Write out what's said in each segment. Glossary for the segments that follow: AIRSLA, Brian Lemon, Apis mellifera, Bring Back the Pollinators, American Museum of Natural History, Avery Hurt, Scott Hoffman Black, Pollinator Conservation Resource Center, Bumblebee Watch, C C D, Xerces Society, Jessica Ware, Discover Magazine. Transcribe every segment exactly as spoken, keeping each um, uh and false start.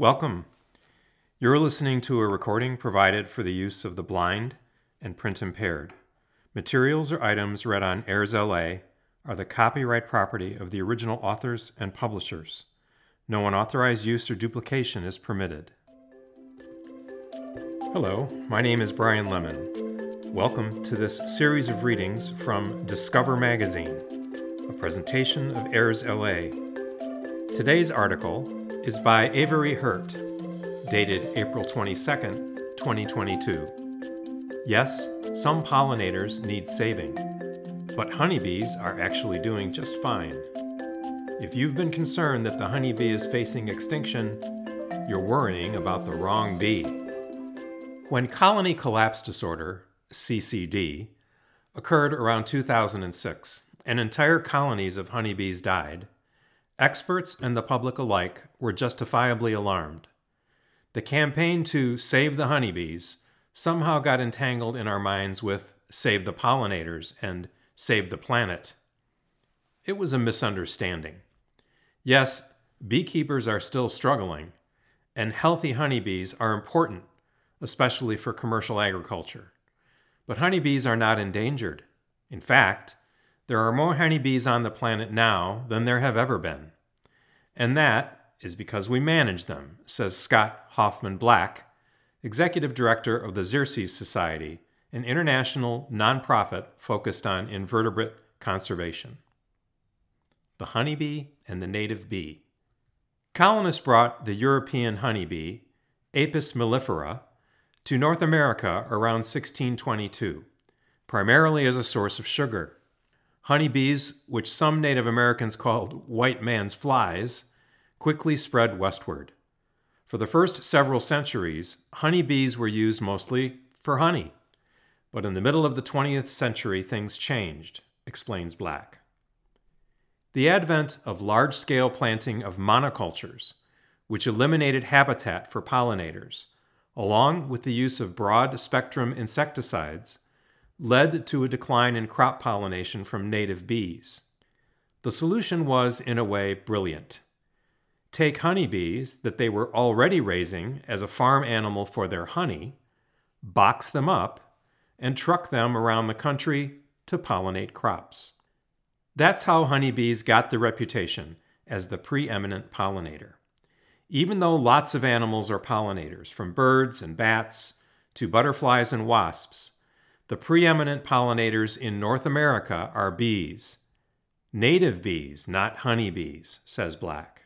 Welcome. You're listening to a recording provided for the use of the blind and print impaired. Materials or items read on AIRSLA are the copyright property of the original authors and publishers. No unauthorized use or duplication is permitted. Hello, my name is Brian Lemon. Welcome to this series of readings from Discover Magazine, a presentation of AIRSLA. Today's article is by Avery Hurt, dated April twenty-second, twenty twenty-two. Yes, some pollinators need saving, but honeybees are actually doing just fine. If you've been concerned that the honeybee is facing extinction, you're worrying about the wrong bee. When colony collapse disorder, C C D, occurred around two thousand six, and entire colonies of honeybees died, experts and the public alike were justifiably alarmed. The campaign to save the honeybees somehow got entangled in our minds with save the pollinators and save the planet. It was a misunderstanding. Yes, beekeepers are still struggling, and healthy honeybees are important, especially for commercial agriculture. But honeybees are not endangered. In fact, there are more honeybees on the planet now than there have ever been. And that is because we manage them, says Scott Hoffman Black, Executive Director of the Xerces Society, an international nonprofit focused on invertebrate conservation. The honeybee and the native bee. Colonists brought the European honeybee, Apis mellifera, to North America around sixteen twenty-two, primarily as a source of sugar. Honeybees, which some Native Americans called white man's flies, quickly spread westward. For the first several centuries, honeybees were used mostly for honey. But in the middle of the twentieth century, things changed, explains Black. The advent of large-scale planting of monocultures, which eliminated habitat for pollinators, along with the use of broad-spectrum insecticides, led to a decline in crop pollination from native bees. The solution was, in a way, brilliant. Take honeybees that they were already raising as a farm animal for their honey, box them up, and truck them around the country to pollinate crops. That's how honeybees got the reputation as the preeminent pollinator. Even though lots of animals are pollinators, from birds and bats to butterflies and wasps, the preeminent pollinators in North America are bees. Native bees, not honeybees, says Black.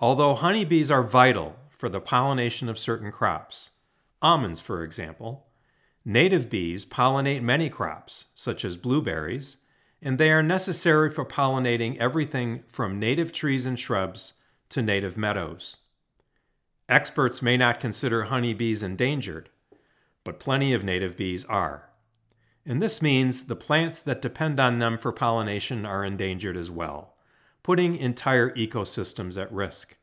Although honeybees are vital for the pollination of certain crops, almonds, for example, native bees pollinate many crops, such as blueberries, and they are necessary for pollinating everything from native trees and shrubs to native meadows. Experts may not consider honeybees endangered, but plenty of native bees are. And this means the plants that depend on them for pollination are endangered as well, putting entire ecosystems at risk.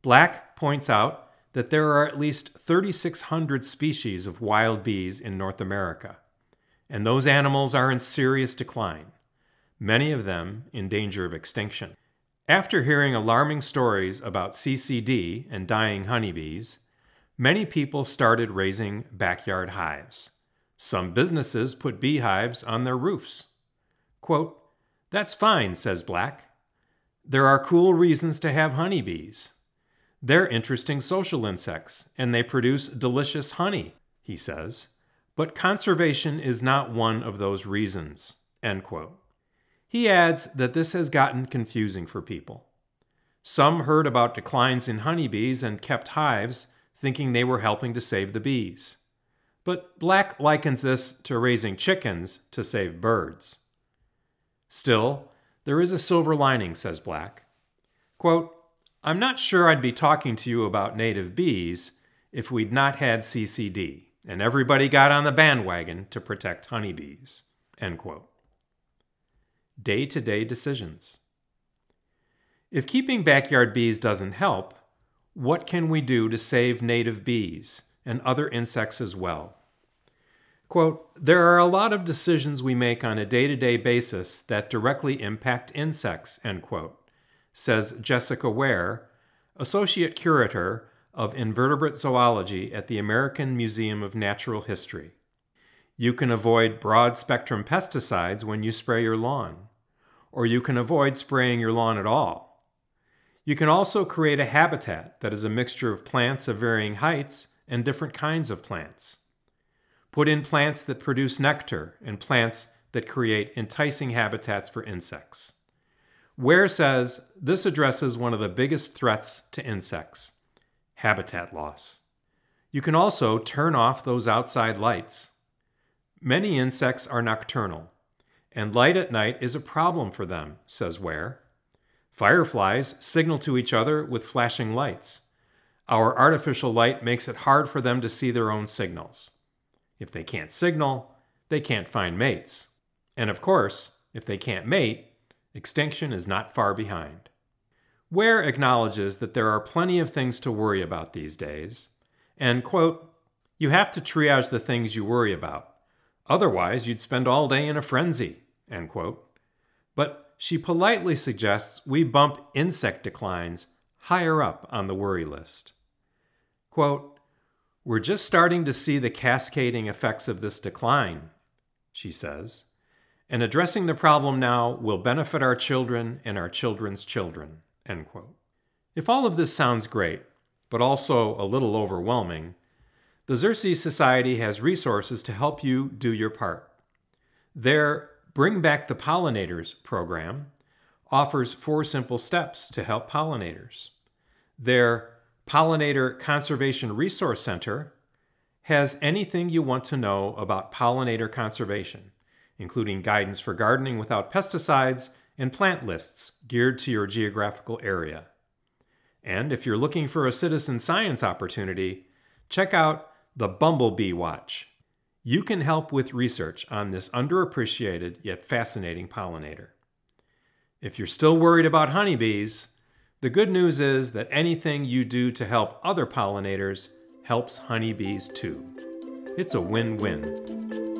Black points out that there are at least three thousand six hundred species of wild bees in North America, and those animals are in serious decline, many of them in danger of extinction. After hearing alarming stories about C C D and dying honeybees, many people started raising backyard hives. Some businesses put beehives on their roofs. Quote, "That's fine," says Black. "There are cool reasons to have honeybees. They're interesting social insects, and they produce delicious honey," he says. "But conservation is not one of those reasons," end quote. He adds that this has gotten confusing for people. Some heard about declines in honeybees and kept hives, thinking they were helping to save the bees. But Black likens this to raising chickens to save birds. Still, there is a silver lining, says Black. Quote, "I'm not sure I'd be talking to you about native bees if we'd not had C C D, and everybody got on the bandwagon to protect honeybees," end quote. Day-to-day decisions. If keeping backyard bees doesn't help, what can we do to save native bees and other insects as well? Quote, "There are a lot of decisions we make on a day-to-day basis that directly impact insects," end quote, says Jessica Ware, Associate Curator of Invertebrate Zoology at the American Museum of Natural History. You can avoid broad-spectrum pesticides when you spray your lawn, or you can avoid spraying your lawn at all. You can also create a habitat that is a mixture of plants of varying heights and different kinds of plants. Put in plants that produce nectar and plants that create enticing habitats for insects. Ware says this addresses one of the biggest threats to insects: habitat loss. You can also turn off those outside lights. Many insects are nocturnal, and light at night is a problem for them, says Ware. Fireflies signal to each other with flashing lights. Our artificial light makes it hard for them to see their own signals. If they can't signal, they can't find mates. And of course, if they can't mate, extinction is not far behind. Ware acknowledges that there are plenty of things to worry about these days, and, quote, you have to triage the things you worry about. Otherwise, you'd spend all day in a frenzy, end quote. But she politely suggests we bump insect declines higher up on the worry list. Quote, we're just starting to see the cascading effects of this decline, she says, and addressing the problem now will benefit our children and our children's children, end quote. If all of this sounds great, but also a little overwhelming, the Xerces Society has resources to help you do your part. Their Bring Back the Pollinators program offers four simple steps to help pollinators. Their Pollinator Conservation Resource Center has anything you want to know about pollinator conservation, including guidance for gardening without pesticides and plant lists geared to your geographical area. And if you're looking for a citizen science opportunity, check out the Bumblebee Watch. You can help with research on this underappreciated yet fascinating pollinator. If you're still worried about honeybees, the good news is that anything you do to help other pollinators helps honeybees too. It's a win-win.